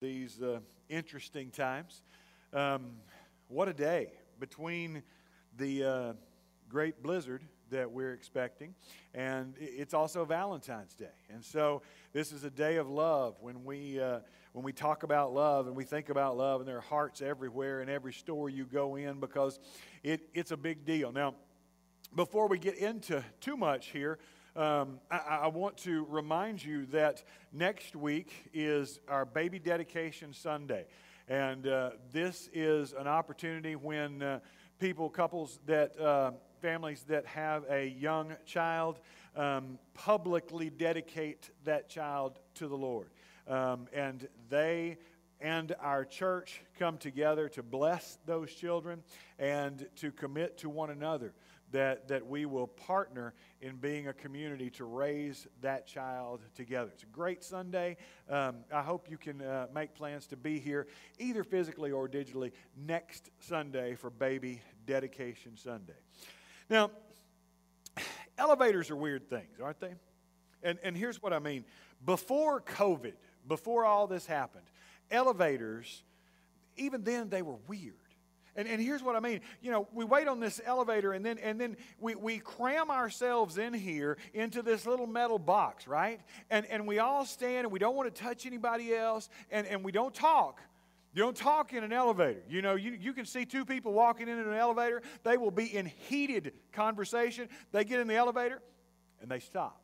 these interesting times. What a day between the great blizzard that we're expecting, and it's also Valentine's Day. And so this is a day of love. When we talk about love and we think about love, and there are hearts everywhere in every store you go in, because it's a big deal. Now, before we get into too much here, I want to remind you that next week is our Baby Dedication Sunday. And this is an opportunity when couples that... families that have a young child publicly dedicate that child to the Lord. And they and our church come together to bless those children and to commit to one another that we will partner in being a community to raise that child together. It's a great Sunday. I hope you can make plans to be here either physically or digitally next Sunday for Baby Dedication Sunday. Now, elevators are weird things, aren't they? And here's what I mean. Before COVID, before all this happened, elevators, even then, they were weird. And here's what I mean. You know, we wait on this elevator, and then we cram ourselves in here into this little metal box, right? And we all stand, and we don't want to touch anybody else, and we don't talk. You don't talk in an elevator. You know, you can see two people walking in an elevator. They will be in heated conversation. They get in the elevator, and they stop.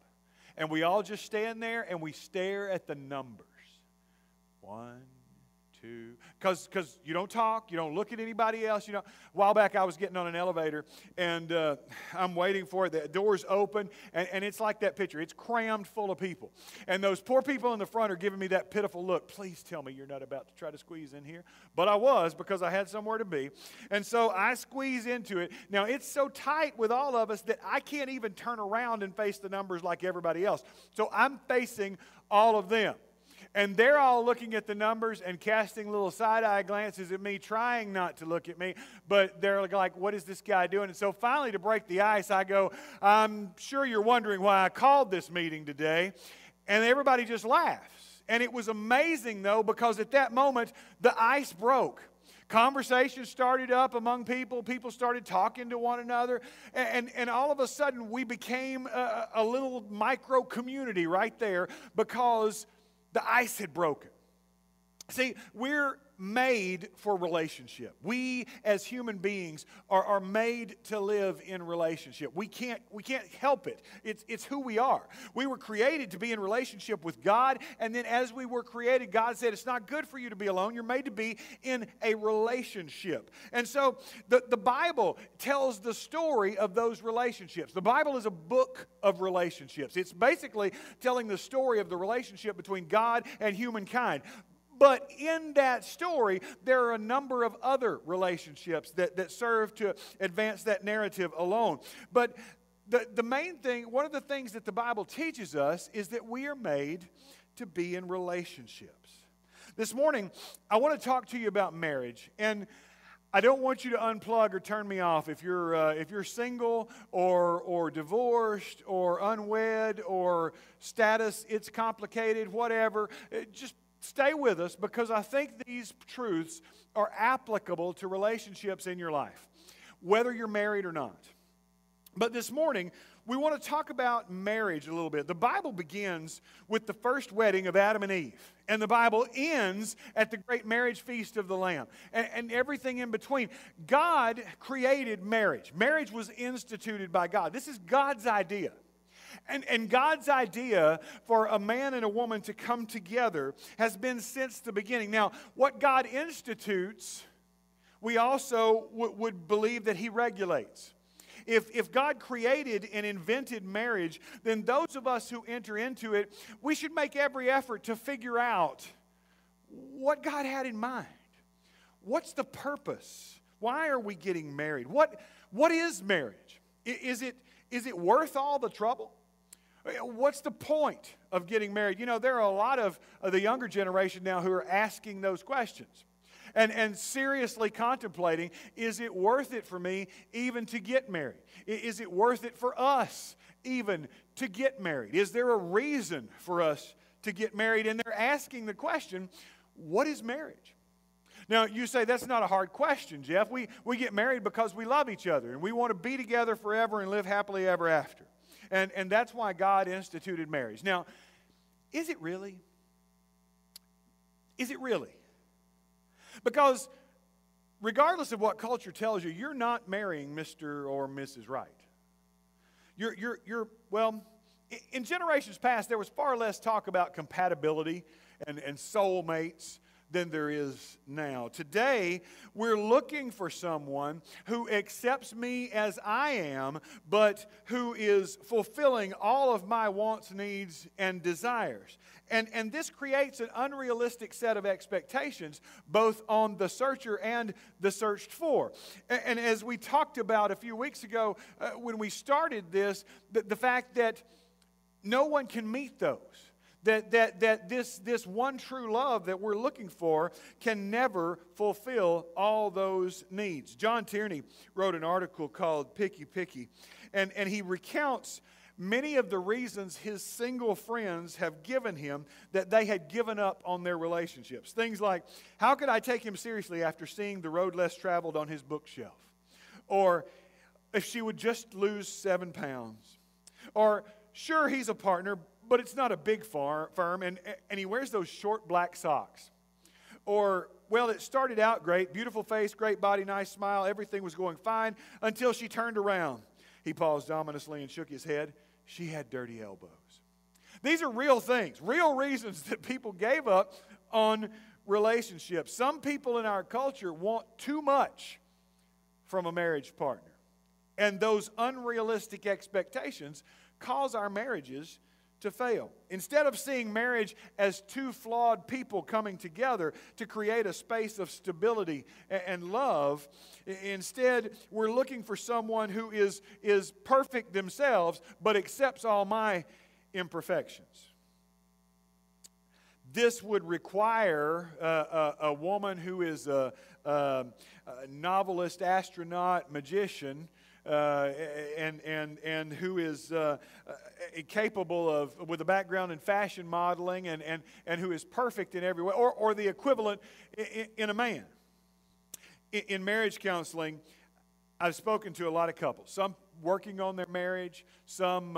And we all just stand there, and we stare at the numbers. 1, 2. Because you don't talk. You don't look at anybody else. You know, a while back I was getting on an elevator, and I'm waiting for it. The door's open, and it's like that picture. It's crammed full of people. And those poor people in the front are giving me that pitiful look. Please tell me you're not about to try to squeeze in here. But I was, because I had somewhere to be. And so I squeeze into it. Now, it's so tight with all of us that I can't even turn around and face the numbers like everybody else. So I'm facing all of them. And they're all looking at the numbers and casting little side-eye glances at me, trying not to look at me. But they're like, what is this guy doing? And so finally, to break the ice, I go, I'm sure you're wondering why I called this meeting today. And everybody just laughs. And it was amazing, though, because at that moment, the ice broke. Conversation started up among people. People started talking to one another. And all of a sudden, we became a little micro-community right there, because the ice had broken. See, we're made for relationship. We as human beings are made to live in relationship. We can't help it. It's who we are. We were created to be in relationship with God, and then as we were created, God said, it's not good for you to be alone. You're made to be in a relationship. And so the Bible tells the story of those relationships. The Bible is a book of relationships. It's basically telling the story of the relationship between God and humankind. But in that story, there are a number of other relationships that serve to advance that narrative alone. But the main thing, one of the things that the Bible teaches us is that we are made to be in relationships. This morning, I want to talk to you about marriage. And I don't want you to unplug or turn me off if you're single or divorced or unwed or status, it's complicated, whatever. Just stay with us, because I think these truths are applicable to relationships in your life, whether you're married or not. But this morning, we want to talk about marriage a little bit. The Bible begins with the first wedding of Adam and Eve, and the Bible ends at the great marriage feast of the Lamb, and everything in between. God created marriage. Marriage was instituted by God. This is God's idea. And God's idea for a man and a woman to come together has been since the beginning. Now, what God institutes, we also would believe that He regulates. If God created and invented marriage, then those of us who enter into it, we should make every effort to figure out what God had in mind. What's the purpose? Why are we getting married? What is marriage? Is it worth all the trouble? What's the point of getting married? You know, there are a lot of the younger generation now who are asking those questions and seriously contemplating, is it worth it for me even to get married? Is it worth it for us even to get married? Is there a reason for us to get married? And they're asking the question, What is marriage? Now, you say, that's not a hard question, Jeff. We get married because we love each other, and we want to be together forever and live happily ever after. And that's why God instituted marriage. Now, is it really? Is it really? Because regardless of what culture tells you, you're not marrying Mr. or Mrs. Wright. Well, in generations past, there was far less talk about compatibility and soulmates than there is now. Today, we're looking for someone who accepts me as I am, but who is fulfilling all of my wants, needs, and desires. And this creates an unrealistic set of expectations, both on the searcher and the searched for. And as we talked about a few weeks ago when we started this, the fact that no one can meet those. That this one true love that we're looking for can never fulfill all those needs. John Tierney wrote an article called Picky Picky, and he recounts many of the reasons his single friends have given him that they had given up on their relationships. Things like, how could I take him seriously after seeing the road less traveled on his bookshelf? Or, if she would just lose 7 pounds. Or, sure, he's a partner, but it's not a big firm, and he wears those short black socks. Or, well, it started out great, beautiful face, great body, nice smile, everything was going fine until she turned around. He paused ominously and shook his head. She had dirty elbows. These are real things, real reasons that people gave up on relationships. Some people in our culture want too much from a marriage partner. And those unrealistic expectations cause our marriages to fail. Instead of seeing marriage as two flawed people coming together to create a space of stability and love, instead we're looking for someone who is perfect themselves but accepts all my imperfections. This would require a woman who is a novelist, astronaut, magician, and who is capable of, with a background in fashion modeling, and who is perfect in every way, or the equivalent in a man. In marriage counseling, I've spoken to a lot of couples, some working on their marriage, some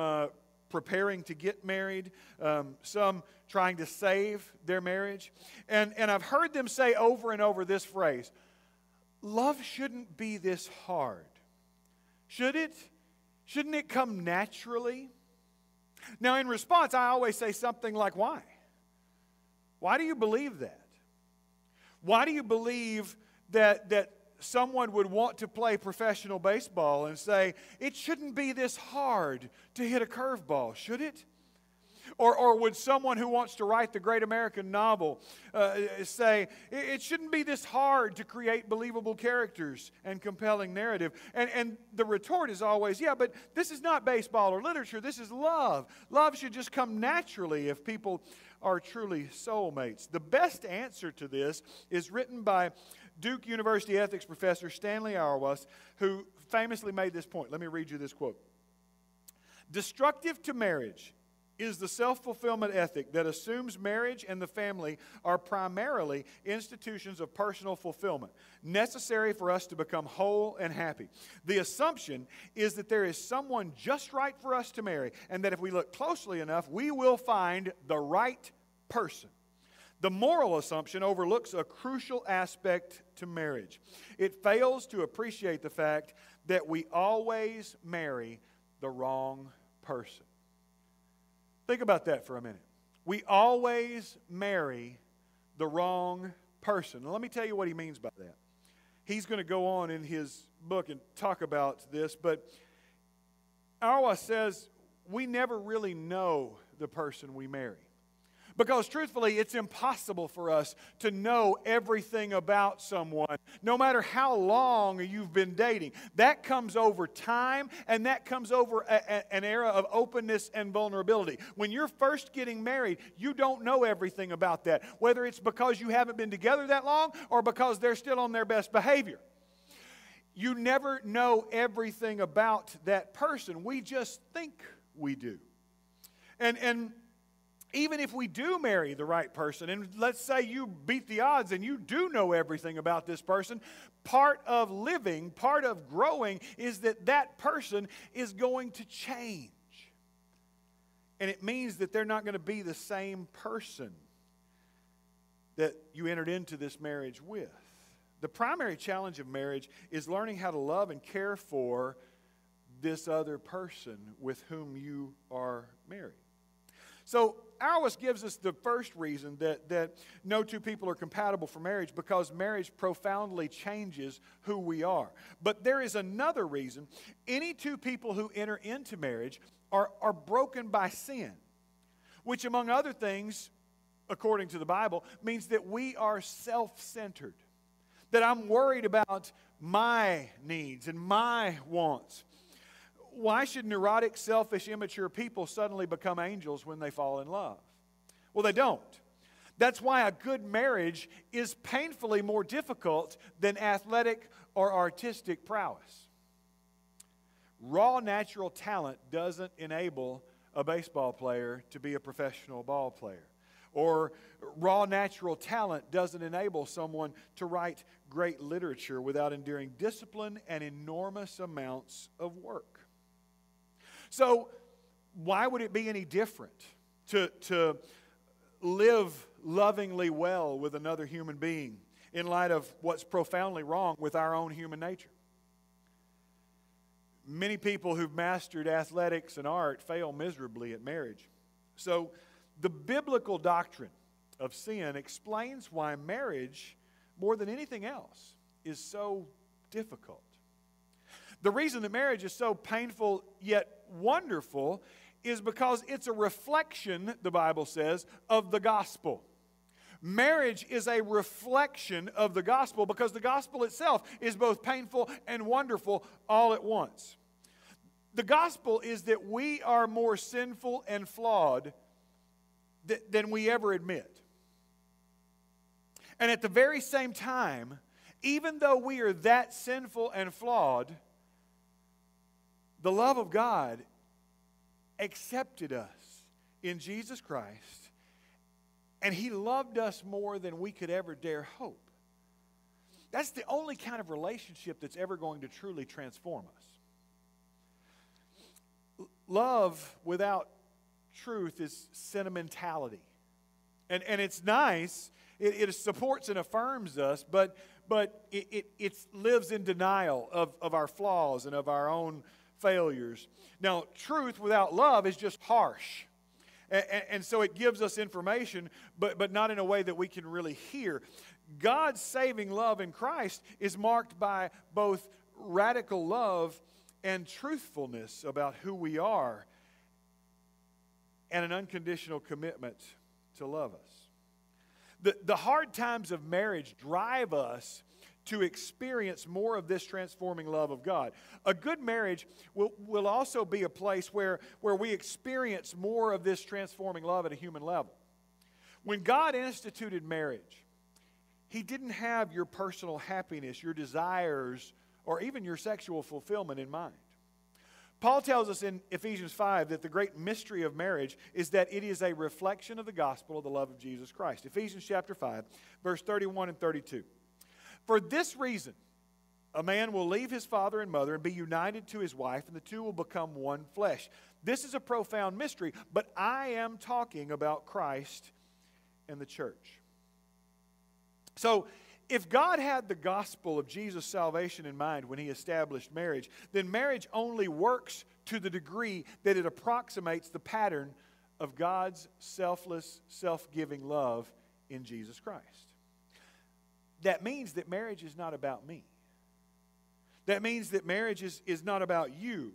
preparing to get married, some trying to save their marriage. And I've heard them say over and over this phrase, love shouldn't be this hard. Should it? Shouldn't it come naturally? Now, in response, I always say something like, why? Why do you believe that? Why do you believe that someone would want to play professional baseball and say, it shouldn't be this hard to hit a curveball, should it? Or would someone who wants to write the great American novel say, it shouldn't be this hard to create believable characters and compelling narrative? And the retort is always, yeah, but this is not baseball or literature. This is love. Love should just come naturally if people are truly soulmates. The best answer to this is written by Duke University ethics professor Stanley Auerbach, who famously made this point. Let me read you this quote. Destructive to marriage is the self-fulfillment ethic that assumes marriage and the family are primarily institutions of personal fulfillment, necessary for us to become whole and happy. The assumption is that there is someone just right for us to marry, and that if we look closely enough, we will find the right person. The moral assumption overlooks a crucial aspect to marriage. It fails to appreciate the fact that we always marry the wrong person. Think about that for a minute. We always marry the wrong person. Now, let me tell you what he means by that. He's going to go on in his book and talk about this, but Arwa says we never really know the person we marry. Because truthfully, it's impossible for us to know everything about someone, no matter how long you've been dating. That comes over time, and that comes over an era of openness and vulnerability. When you're first getting married, you don't know everything about that, whether it's because you haven't been together that long or because they're still on their best behavior. You never know everything about that person. We just think we do. And even if we do marry the right person, and let's say you beat the odds and you do know everything about this person, part of living, part of growing is that that person is going to change. And it means that they're not going to be the same person that you entered into this marriage with. The primary challenge of marriage is learning how to love and care for this other person with whom you are married. So Arliss gives us the first reason that no two people are compatible for marriage, because marriage profoundly changes who we are. But there is another reason. Any two people who enter into marriage are broken by sin, which, among other things, according to the Bible, means that we are self-centered, that I'm worried about my needs and my wants. Why should neurotic, selfish, immature people suddenly become angels when they fall in love? Well, they don't. That's why a good marriage is painfully more difficult than athletic or artistic prowess. Raw natural talent doesn't enable a baseball player to be a professional ball player. Or raw natural talent doesn't enable someone to write great literature without enduring discipline and enormous amounts of work. So why would it be any different to live lovingly well with another human being in light of what's profoundly wrong with our own human nature? Many people who've mastered athletics and art fail miserably at marriage. So the biblical doctrine of sin explains why marriage, more than anything else, is so difficult. The reason that marriage is so painful yet wonderful is because it's a reflection, the Bible says, of the gospel. Marriage is a reflection of the gospel, because the gospel itself is both painful and wonderful all at once. The gospel is that we are more sinful and flawed than we ever admit. And at the very same time, even though we are that sinful and flawed, the love of God accepted us in Jesus Christ, and He loved us more than we could ever dare hope. That's the only kind of relationship that's ever going to truly transform us. Love without truth is sentimentality. And it's nice. It supports and affirms us, but it lives in denial of our flaws and of our own failures. Now, truth without love is just harsh. And so it gives us information, but not in a way that we can really hear. God's saving love in Christ is marked by both radical love and truthfulness about who we are, and an unconditional commitment to love us. The hard times of marriage drive us to experience more of this transforming love of God. A good marriage will also be a place where we experience more of this transforming love at a human level. When God instituted marriage, He didn't have your personal happiness, your desires, or even your sexual fulfillment in mind. Paul tells us in Ephesians 5 that the great mystery of marriage is that it is a reflection of the gospel of the love of Jesus Christ. Ephesians chapter 5, verse 31 and 32. For this reason, a man will leave his father and mother and be united to his wife, and the two will become one flesh. This is a profound mystery, but I am talking about Christ and the church. So, if God had the gospel of Jesus' salvation in mind when He established marriage, then marriage only works to the degree that it approximates the pattern of God's selfless, self-giving love in Jesus Christ. That means that marriage is not about me. That means that marriage is not about you.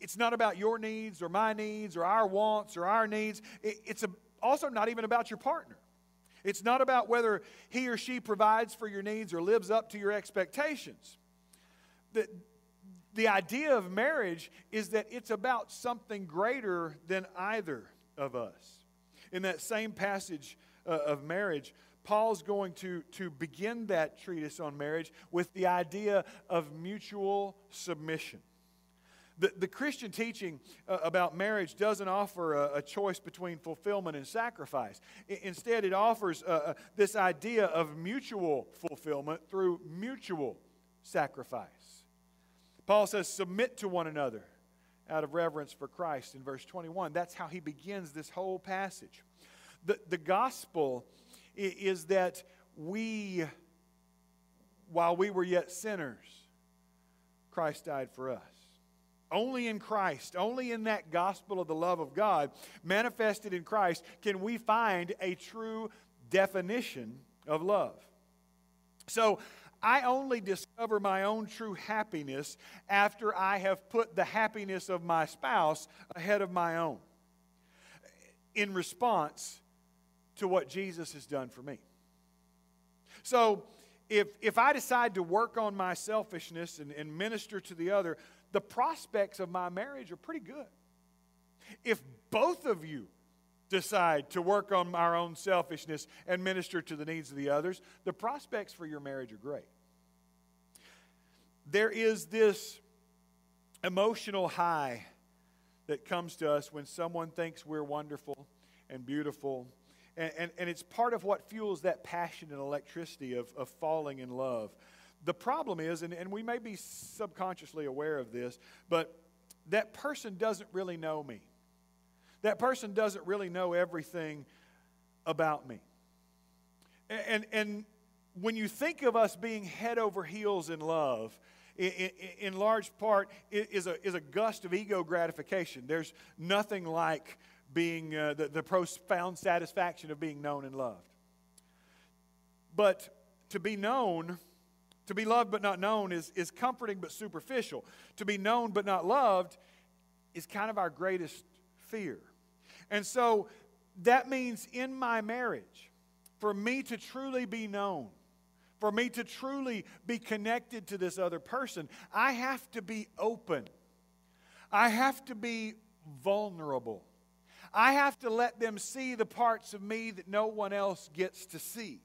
It's not about your needs or my needs or our wants or our needs. It's also not even about your partner. It's not about whether he or she provides for your needs or lives up to your expectations. The idea of marriage is that it's about something greater than either of us. In that same passage of marriage, Paul's going to begin that treatise on marriage with the idea of mutual submission. The Christian teaching about marriage doesn't offer a choice between fulfillment and sacrifice. Instead, it offers this idea of mutual fulfillment through mutual sacrifice. Paul says, submit to one another out of reverence for Christ in verse 21. That's how he begins this whole passage. The gospel is that we, while we were yet sinners, Christ died for us. Only in Christ, only in that gospel of the love of God, manifested in Christ, can we find a true definition of love. So, I only discover my own true happiness after I have put the happiness of my spouse ahead of my own, in response to what Jesus has done for me. So, if I decide to work on my selfishness and minister to the other, the prospects of my marriage are pretty good. If both of you decide to work on our own selfishness and minister to the needs of the others, the prospects for your marriage are great. There is this emotional high that comes to us when someone thinks we're wonderful and beautiful. And it's part of what fuels that passion and electricity of falling in love. The problem is, and we may be subconsciously aware of this, but that person doesn't really know me. That person doesn't really know everything about me. And when you think of us being head over heels in love, in large part is a gust of ego gratification. There's nothing like being the profound satisfaction of being known and loved. But to be known... to be loved but not known is comforting but superficial. To be known but not loved is kind of our greatest fear. And so that means in my marriage, for me to truly be known, for me to truly be connected to this other person, I have to be open. I have to be vulnerable. I have to let them see the parts of me that no one else gets to see.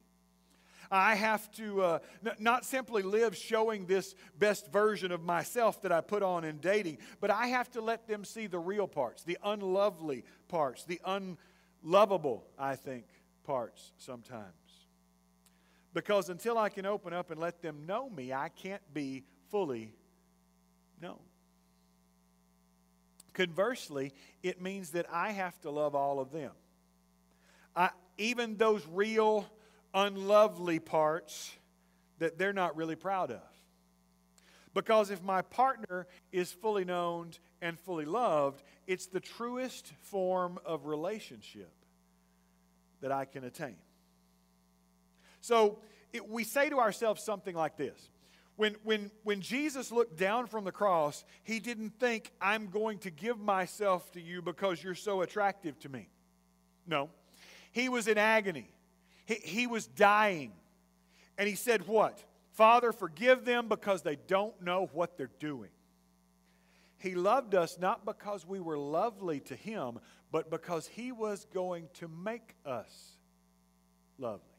I have to not simply live showing this best version of myself that I put on in dating, but I have to let them see the real parts, the unlovely parts, the unlovable, I think, parts sometimes. Because until I can open up and let them know me, I can't be fully known. Conversely, it means that I have to love all of them. Even those real unlovely parts that they're not really proud of. Because if my partner is fully known and fully loved, it's the truest form of relationship that I can attain. So we say to ourselves something like this. When Jesus looked down from the cross, he didn't think, I'm going to give myself to you because you're so attractive to me. No. He was in agony. He was dying, and he said what? Father, forgive them because they don't know what they're doing. He loved us not because we were lovely to him, but because he was going to make us lovely.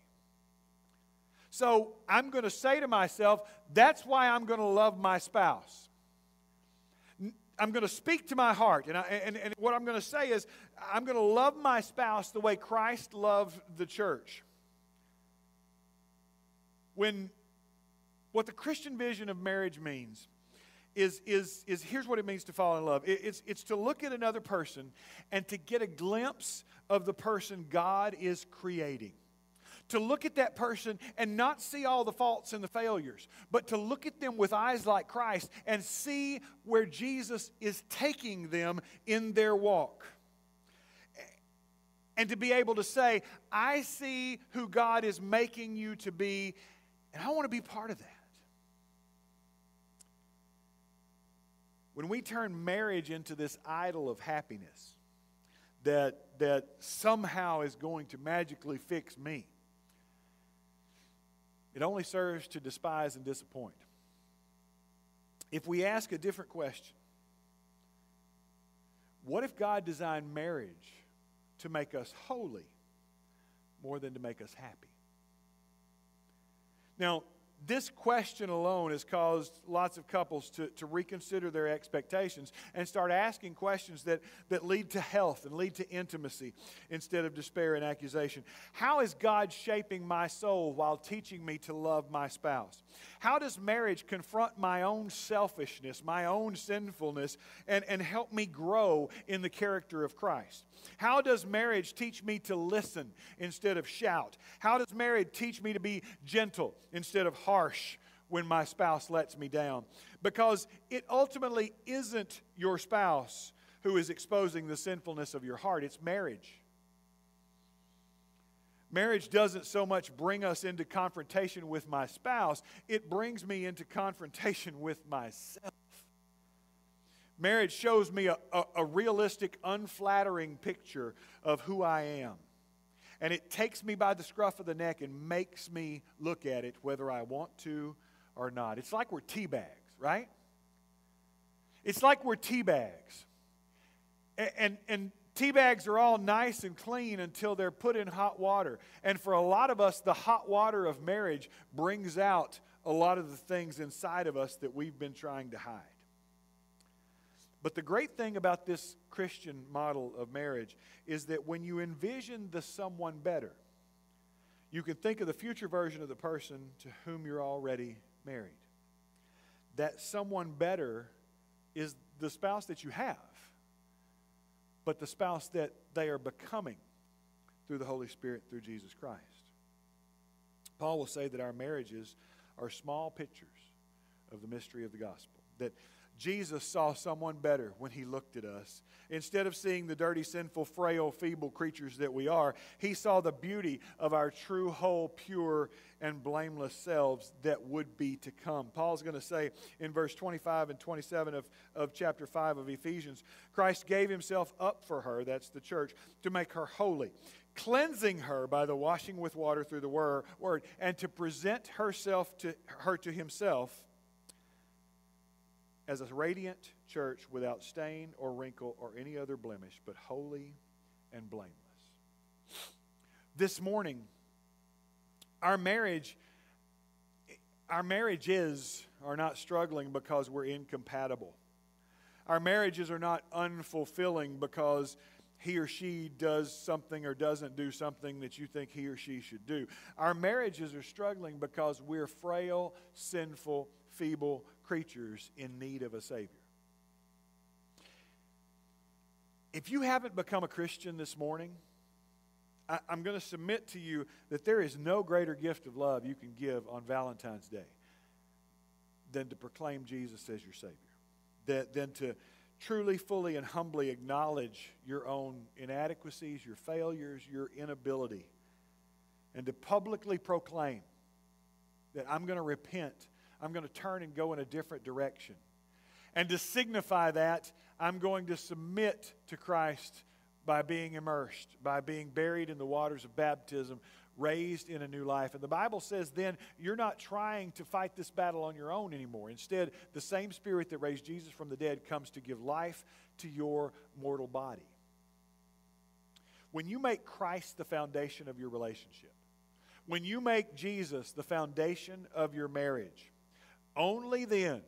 So I'm going to say to myself, that's why I'm going to love my spouse. I'm going to speak to my heart, and what I'm going to say is, I'm going to love my spouse the way Christ loved the church. What the Christian vision of marriage means is here's what it means to fall in love. It's to look at another person and to get a glimpse of the person God is creating. To look at that person and not see all the faults and the failures, but to look at them with eyes like Christ and see where Jesus is taking them in their walk. And to be able to say, I see who God is making you to be, and I want to be part of that. When we turn marriage into this idol of happiness that somehow is going to magically fix me, it only serves to despise and disappoint. If we ask a different question, what if God designed marriage to make us holy more than to make us happy? Now, This question alone has caused lots of couples to reconsider their expectations and start asking questions that lead to health and lead to intimacy instead of despair and accusation. How is God shaping my soul while teaching me to love my spouse? How does marriage confront my own selfishness, my own sinfulness, and help me grow in the character of Christ? How does marriage teach me to listen instead of shout? How does marriage teach me to be gentle instead of harsh when my spouse lets me down? Because it ultimately isn't your spouse who is exposing the sinfulness of your heart. It's marriage. Marriage doesn't so much bring us into confrontation with my spouse, it brings me into confrontation with myself. Marriage shows me a realistic, unflattering picture of who I am. And it takes me by the scruff of the neck and makes me look at it whether I want to or not. It's like we're tea bags, right? It's like we're tea bags. And tea bags are all nice and clean until they're put in hot water. And for a lot of us, the hot water of marriage brings out a lot of the things inside of us that we've been trying to hide. But the great thing about this Christian model of marriage is that when you envision the someone better, you can think of the future version of the person to whom you're already married. That someone better is the spouse that you have, but the spouse that they are becoming through the Holy Spirit, through Jesus Christ. Paul will say that our marriages are small pictures of the mystery of the gospel, that Jesus saw someone better when he looked at us. Instead of seeing the dirty, sinful, frail, feeble creatures that we are, he saw the beauty of our true, whole, pure, and blameless selves that would be to come. Paul's going to say in verse 25 and 27 of chapter 5 of Ephesians, Christ gave himself up for her, that's the church, to make her holy, cleansing her by the washing with water through the word, and to present her to himself as a radiant church without stain or wrinkle or any other blemish, but holy and blameless. This morning, our marriages are not struggling because we're incompatible. Our marriages are not unfulfilling because he or she does something or doesn't do something that you think he or she should do. Our marriages are struggling because we're frail, sinful, feeble creatures in need of a Savior. If you haven't become a Christian this morning, I'm going to submit to you that there is no greater gift of love you can give on Valentine's Day than to proclaim Jesus as your Savior, than to truly, fully, and humbly acknowledge your own inadequacies, your failures, your inability, and to publicly proclaim that I'm going to repent, I'm going to turn and go in a different direction. And to signify that, I'm going to submit to Christ by being immersed, by being buried in the waters of baptism, raised in a new life. And the Bible says then, you're not trying to fight this battle on your own anymore. Instead, the same Spirit that raised Jesus from the dead comes to give life to your mortal body. When you make Christ the foundation of your relationship, when you make Jesus the foundation of your marriage, only then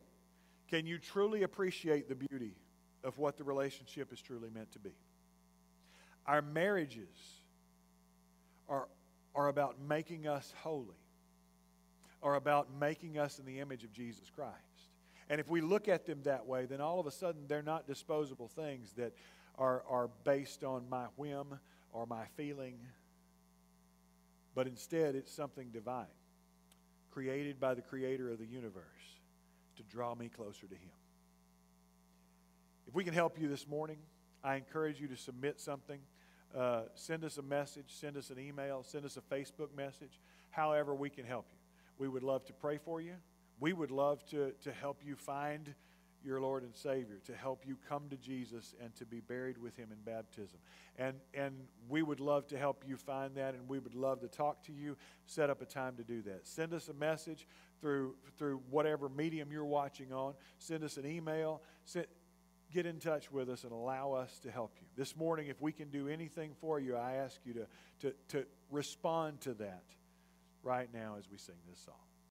can you truly appreciate the beauty of what the relationship is truly meant to be. Our marriages are about making us holy, are about making us in the image of Jesus Christ. And if we look at them that way, then all of a sudden they're not disposable things that are based on my whim or my feeling, but instead it's something divine, created by the Creator of the universe to draw me closer to Him. If we can help you this morning, I encourage you to submit something. Send us a message, send us an email, send us a Facebook message, however we can help you. We would love to pray for you. We would love to help you find your Lord and Savior, to help you come to Jesus and to be buried with Him in baptism. And we would love to help you find that, and we would love to talk to you, set up a time to do that. Send us a message through whatever medium you're watching on. Send us an email. Get in touch with us and allow us to help you. This morning, if we can do anything for you, I ask you to respond to that right now as we sing this song.